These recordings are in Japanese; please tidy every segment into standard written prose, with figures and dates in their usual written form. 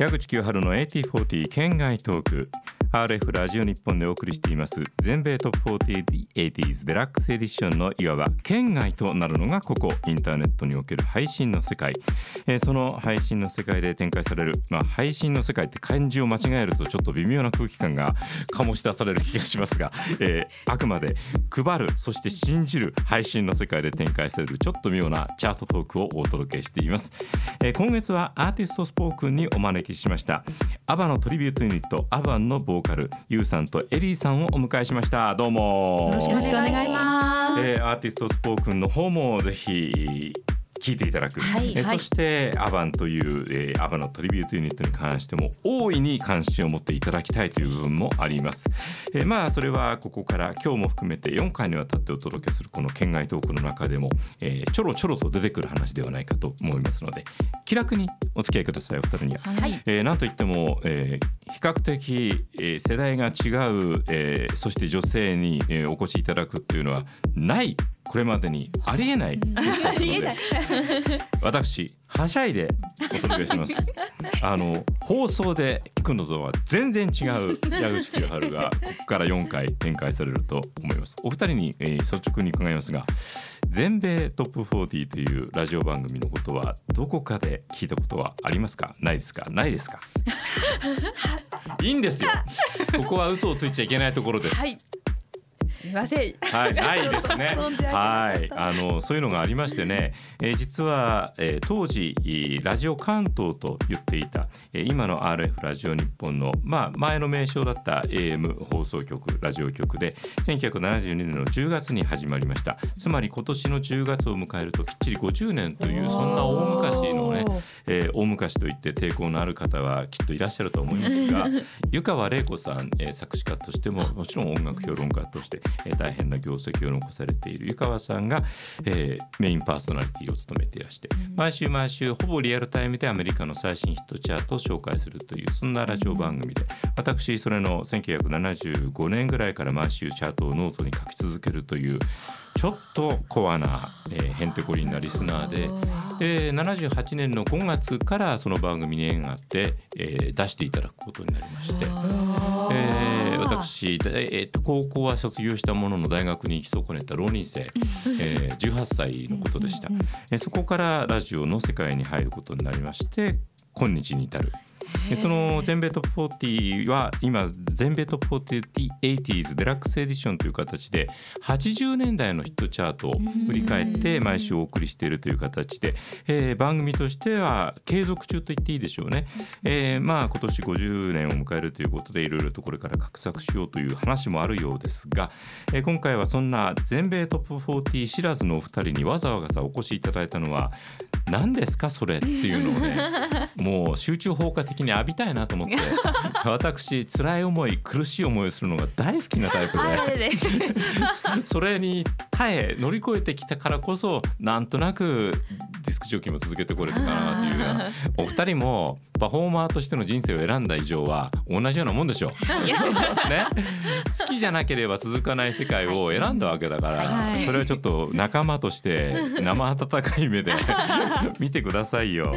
矢口清春の AT40 県外トーク RF ラジオ日本でお送りしています全米トップ 4080s デラックスエディションのいわば圏外となるのがここインターネットにおける配信の世界、その配信の世界で展開される、配信の世界って漢字を間違えるとちょっと微妙な空気感が醸し出される気がしますが、あくまで配るそして信じる配信の世界で展開されるちょっと妙なチャートトークをお届けしています、今月はアーティストスポークンにお招きしました。アバのトリビュートユニットアバンのボーカルユウさんとエリーさんをお迎えしました。どうもよろしくお願いします。アーティストスポークンの方もぜひ聞いていただく、そしてアバンという、アバのトリビュートユニットに関しても大いに関心を持っていただきたいという部分もあります、それはここから今日も含めて4回にわたってお届けするこの圏外トークの中でも、ちょろちょろと出てくる話ではないかと思いますので気楽にお付き合いくださいお二人には、なんといっても、比較的、世代が違う、そして女性に、お越しいただくというのはないこれまでにありえない、ありえない私はしゃいでお届けします。放送で聞くのとは全然違う矢口清春がここから4回展開されると思います。お二人に、率直に伺いますが全米トップ40というラジオ番組のことはどこかで聞いたことはありますか？ないですか？ないですか？いいんですよここは嘘をついちゃいけないところです、すみません、ないですねそういうのがありましてね、実は、当時ラジオ関東と言っていた、今の RF ラジオ日本の、前の名称だった AM 放送局ラジオ局で1972年の10月に始まりました。つまり今年の10月を迎えるときっちり50年というそんな大昔のね、大昔といって抵抗のある方はきっといらっしゃると思いますが湯川玲子さん、作詞家としてももちろん音楽評論家として大変な業績を残されている湯川さんが、メインパーソナリティを務めていらして毎週毎週ほぼリアルタイムでアメリカの最新ヒットチャートを紹介するというそんなラジオ番組で、私それの1975年ぐらいから毎週チャートをノートに書き続けるというちょっとコアな、へんてこりんなリスナー で78年の5月からその番組に縁があって、出していただくことになりまして、私、高校は卒業したものの大学に行き損ねた浪人生、18歳のことでしたそこからラジオの世界に入ることになりまして今日に至る。その全米トップ40は今全米トップ 4080s デラックスエディションという形で80年代のヒットチャートを振り返って毎週お送りしているという形で、番組としては継続中と言っていいでしょうね、今年50年を迎えるということでいろいろとこれから画策しようという話もあるようですが、今回はそんな全米トップ40知らずのお二人にわざわざお越しいただいたのは何ですかそれっていうのをねもう集中砲火的に浴びたいなと思って私辛い思い苦しい思いをするのが大好きなタイプでそれに耐え乗り越えてきたからこそなんとなくディスクジョッキーも続けてこれたかなというような、お二人もパフォーマーとしての人生を選んだ以上は同じようなもんでしょう、好きじゃなければ続かない世界を選んだわけだから、それをちょっと仲間として生温かい目で見てくださいよ、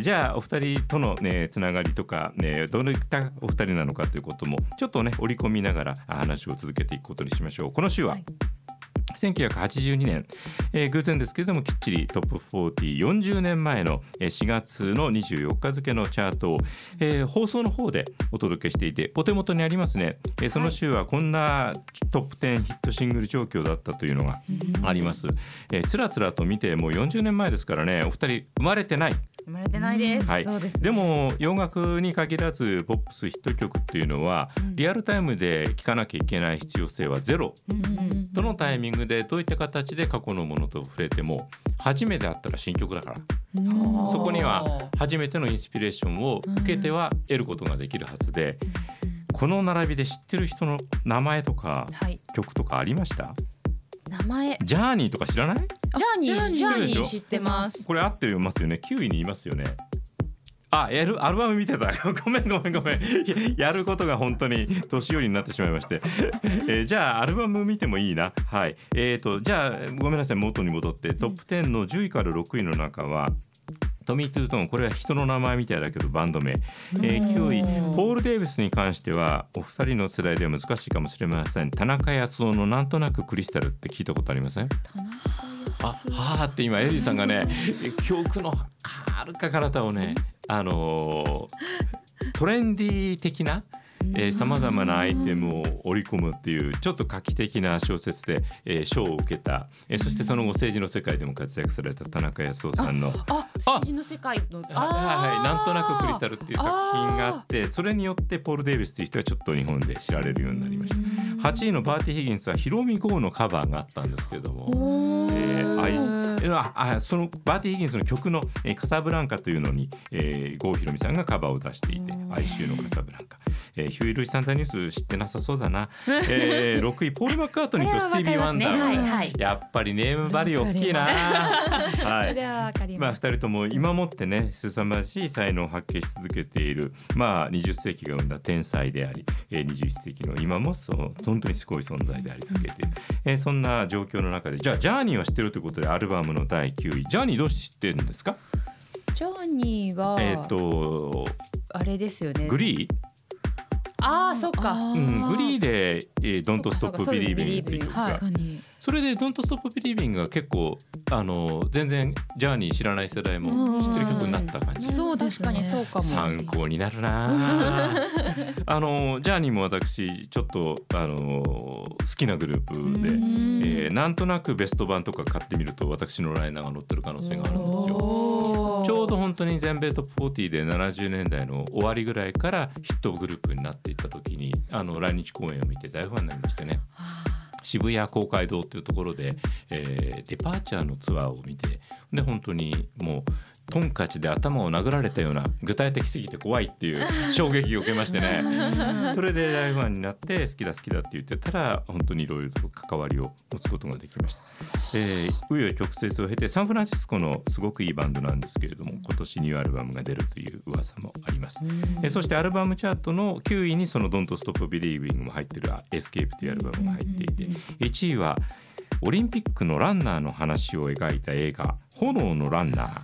じゃあお二人とのねつながりとか、どういったお二人なのかということもちょっとね織り込みながら話を続けていくことにしましょう。この週は、1982年、偶然ですけれどもきっちりトップ4040年前の4月の24日付のチャートを、放送の方でお届けしていてお手元にありますね、その週はこんなトップ10ヒットシングル状況だったというのがあります、つらつらと見てもう40年前ですからねお二人生まれてないです、そうですね、でも洋楽に限らずポップスヒット曲っていうのは、リアルタイムで聴かなきゃいけない必要性はゼロ、どのタイミングでどういった形で過去のものと触れても初めて会ったら新曲だから、そこには初めてのインスピレーションを受けては得ることができるはずで、この並びで知ってる人の名前とか、曲とかありました？名前ジャーニーとか知らない？ジャーニー知ってます。これ合ってますよね。9位にいますよね。アルバム見てたごめんやることが本当に年寄りになってしまいましてじゃあアルバム見てもいいな。じゃあごめんなさい元に戻ってトップ10の10位から6位の中はトミー・トゥートーン、これは人の名前みたいだけどバンド名、9位ポール・デイビスに関してはお二人の世代では難しいかもしれません。田中康夫のなんとなくクリスタルって聞いたことありません？あはーって今エディさんがね記憶のはるか彼方をね、トレンディー的なさまざまなアイテムを織り込むっていうちょっと画期的な小説で、賞を受けた、そしてその後政治の世界でも活躍された田中康夫さんの政治の世界のなんとなくクリスタルっていう作品があって、それによってポール・デイビスっていう人はちょっと日本で知られるようになりました。8位のバーティ・ヒギンスはヒロミ・ゴーのカバーがあったんですけれども、そのバーティ・ヒギンスの曲の、カサブランカというのに、郷ひろみさんがカバーを出していて、哀愁のカサブランカ、ヒュー・ルイス・サンタニュース知ってなさそうだな、6位ポール・マッカートニーとスティービー・ワンダー、ね、はい、やっぱりネームバリュー大きいな、はい、それは分かります。2人とも今もってね、凄まじい才能を発揮し続けている、20世紀が生んだ天才であり、21世紀の今もそう本当にすごい存在であり続けている、そんな状況の中で、じゃあジャーニーは知ってるということで、アルバムの第9位、ジャーニーどう知ってるんですか？ジャーニーはあれですよね、グリー、そっか、グリーで、Don't Stop Believing っていう曲が、それで Don't Stop Believing が結構全然ジャーニー知らない世代も知ってる曲になった感じ、そう確かにそうかも、参考になるなジャーニーも私ちょっと、好きなグループで、なんとなくベスト版とか買ってみると私のライナーが載ってる可能性があるんですよ。ちょうど本当に全米トップ40で70年代の終わりぐらいからヒットグループになっていった時に、来日公演を見て大ファンになりましたね。渋谷公会堂っていうところで、デパーチャーのツアーを見て、で本当にもうトンカチで頭を殴られたような、具体的すぎて怖いっていう衝撃を受けましてねそれで大ファンになって好きだ好きだって言ってたら、本当にいろいろと関わりを持つことができました。紆余曲折を経てサンフランシスコのすごくいいバンドなんですけれども、今年ニューアルバムが出るという噂もあります。そしてアルバムチャートの9位にその Don't Stop Believing も入ってる Escape というアルバムが入っていて、1位はオリンピックのランナーの話を描いた映画炎のランナー、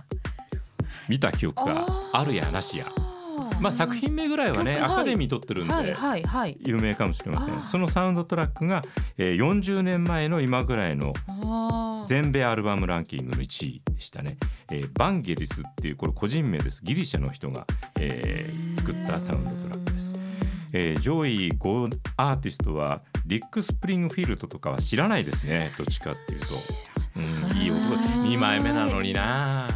見た記憶があるやなしや、作品名ぐらいはね、アカデミー撮ってるんで有名かもしれません。そのサウンドトラックが40年前の今ぐらいの全米アルバムランキングの1位でしたね。バンゲリスっていう、これ個人名です、ギリシャの人が作ったサウンドトラックです。上位5アーティストはリック・スプリングフィールドとかは知らないですね、どっちかっていうと、いい男、2枚目なのにな。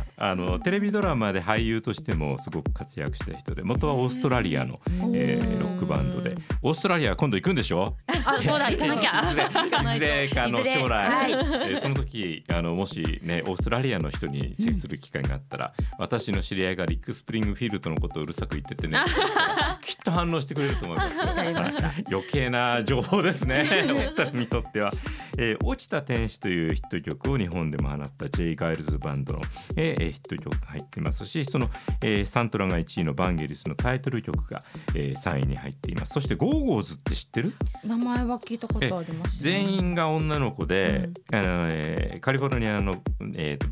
テレビドラマで俳優としてもすごく活躍した人で、元はオーストラリアの、ロックバンドで、オーストラリア今度行くんでしょ？そうだ、行かなきゃいずれかの将来、その時もしね、オーストラリアの人に接する機会があったら、私の知り合いがリック・スプリングフィールドのことをうるさく言っててねきっと反応してくれると思います余計な情報ですねお二人にとっては。落ちた天使というヒット曲を日本でも放った J ガイルズバンドの、ヒット曲が入ってますし、その、サントラが1位のバンゲリスのタイトル曲が、3位に入っています。そしてゴーゴーズって知ってる？名前は聞いたことあります、全員が女の子で、カリフォルニアの、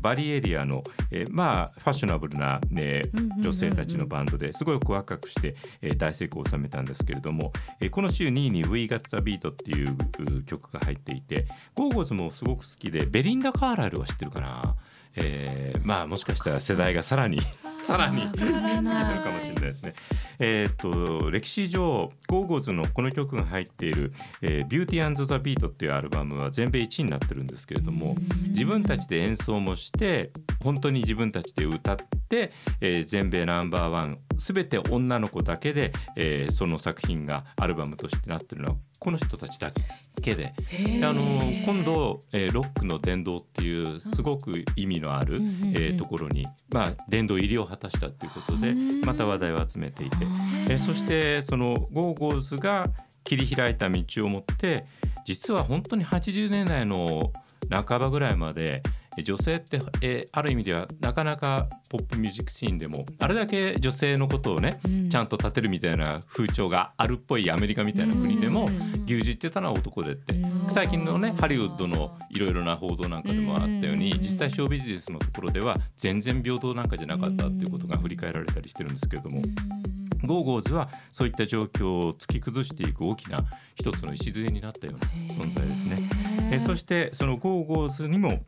バリエリアの、ファッショナブルな、女性たちのバンドで、すごい若くして、大成功を収めたんですけれども、この週2位に We Got The Beat っていう曲が入っていて、ゴーゴーズもすごく好きで、ベリンダ・カーライルは知ってるかな？もしかしたら世代がさらに好きなのかもしれないですね。歴史上ゴーゴーズのこの曲が入っている、ビューティー&ザビートっていうアルバムは全米1位になってるんですけれども、自分たちで演奏もして本当に自分たちで歌って、全米ナンバーワン、全て女の子だけで、その作品がアルバムとしてなってるのはこの人たちだけで、今度、ロックの殿堂っていうすごく意味のある、ところに、殿堂入りを果たしたということで、また話題を集めていて、そしてそのゴーゴーズが切り開いた道をもって、実は本当に80年代の半ばぐらいまで女性って、ある意味ではなかなかポップミュージックシーンでもあれだけ女性のことをね、うん、ちゃんと立てるみたいな風潮があるっぽいアメリカみたいな国でも牛耳ってたのは男でって、うん、最近のねハリウッドのいろいろな報道なんかでもあったように、うん、実際ショービジネスのところでは全然平等なんかじゃなかったっていうことが振り返られたりしてるんですけれども、ゴーゴーズはそういった状況を突き崩していく大きな一つの礎になったような存在ですね。そしてそのゴーゴーズにも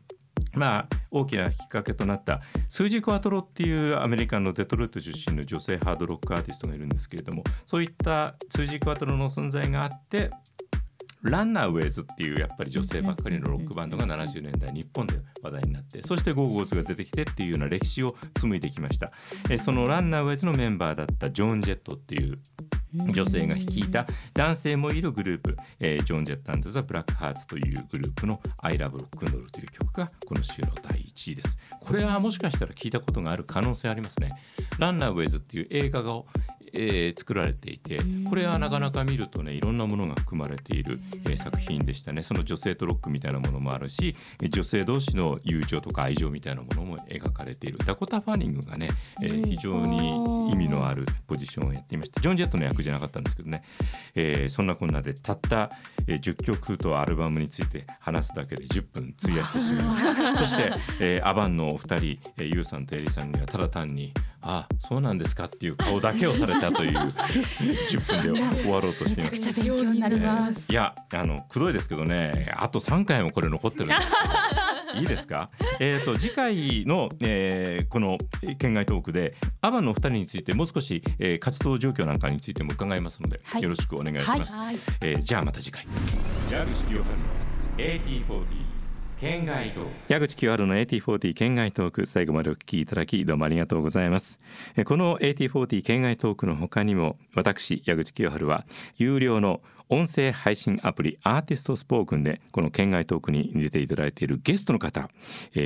まあ、大きなきっかけとなったスージー・クワトロっていうアメリカのデトロイト出身の女性ハードロックアーティストがいるんですけれども、そういったスージー・クワトロの存在があってランナーウェイズっていうやっぱり女性ばっかりのロックバンドが70年代日本で話題になって、そしてゴーゴーズが出てきてっていうような歴史を紡いできました。そのランナーウェイズのメンバーだったジョーン・ジェットっていう女性が率いた男性もいるグループ、ジョーン・ジェット&ザ・ブラックハーツというグループの I Love Rock and Roll という曲がこの週の第1位です。これはもしかしたら聞いたことがある可能性ありますね。ランナーウェイズっていう映画が、作られていて、これはなかなか見るとねいろんなものが含まれている、作品でしたね。その女性とロックみたいなものもあるし、女性同士の友情とか愛情みたいなものも描かれている。ダコタ・ファニングがね、非常に意味のあるポジションをやっていました。ジョーン・ジェットの役じゃなかったんですけどね、そんなこんなでたった10曲とアルバムについて話すだけで10分費やしてしまいそして、アバンのお二人、ユウさんとエリさんにはただ単にああそうなんですかっていう顔だけをされたという10分で終わろうとしています。めちゃくちゃ勉強になります、いやくどいですけどね、あと3回もこれ残ってるんですいいですか、次回の、この県外トークでアバンのお二人についてもう少し、活動状況なんかについても伺いますので、はい、よろしくお願いします、はい、じゃあまた次回。矢口清春の AT40県外トーク。矢口清春の AT40 県外トーク、最後までお聞きいただきどうもありがとうございます。この AT40 県外トークの他にも、私矢口清春は有料の音声配信アプリアーティストスポークンでこの県外トークに出ていただいているゲストの方、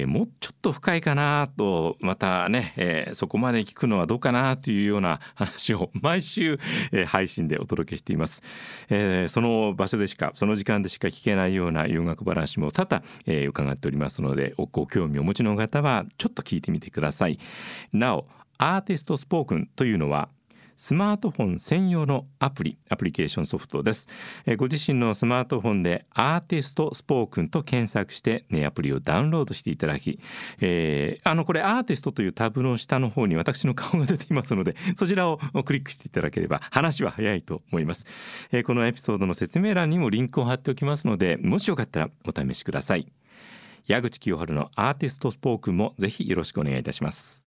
もうちょっと深いかなと、またね、そこまで聞くのはどうかなというような話を毎週、配信でお届けしています、その場所でしかその時間でしか聞けないような洋楽話も多々、伺っておりますので、ご興味をお持ちの方はちょっと聞いてみてください。なおアーティストスポークンというのはスマートフォン専用のアプリケーションソフトです。ご自身のスマートフォンでアーティストスポークンと検索して、ね、アプリをダウンロードしていただき、これアーティストというタブの下の方に私の顔が出ていますので、そちらをクリックしていただければ話は早いと思います。このエピソードの説明欄にもリンクを貼っておきますので、もしよかったらお試しください。矢口清春のアーティストスポークンもぜひよろしくお願いいたします。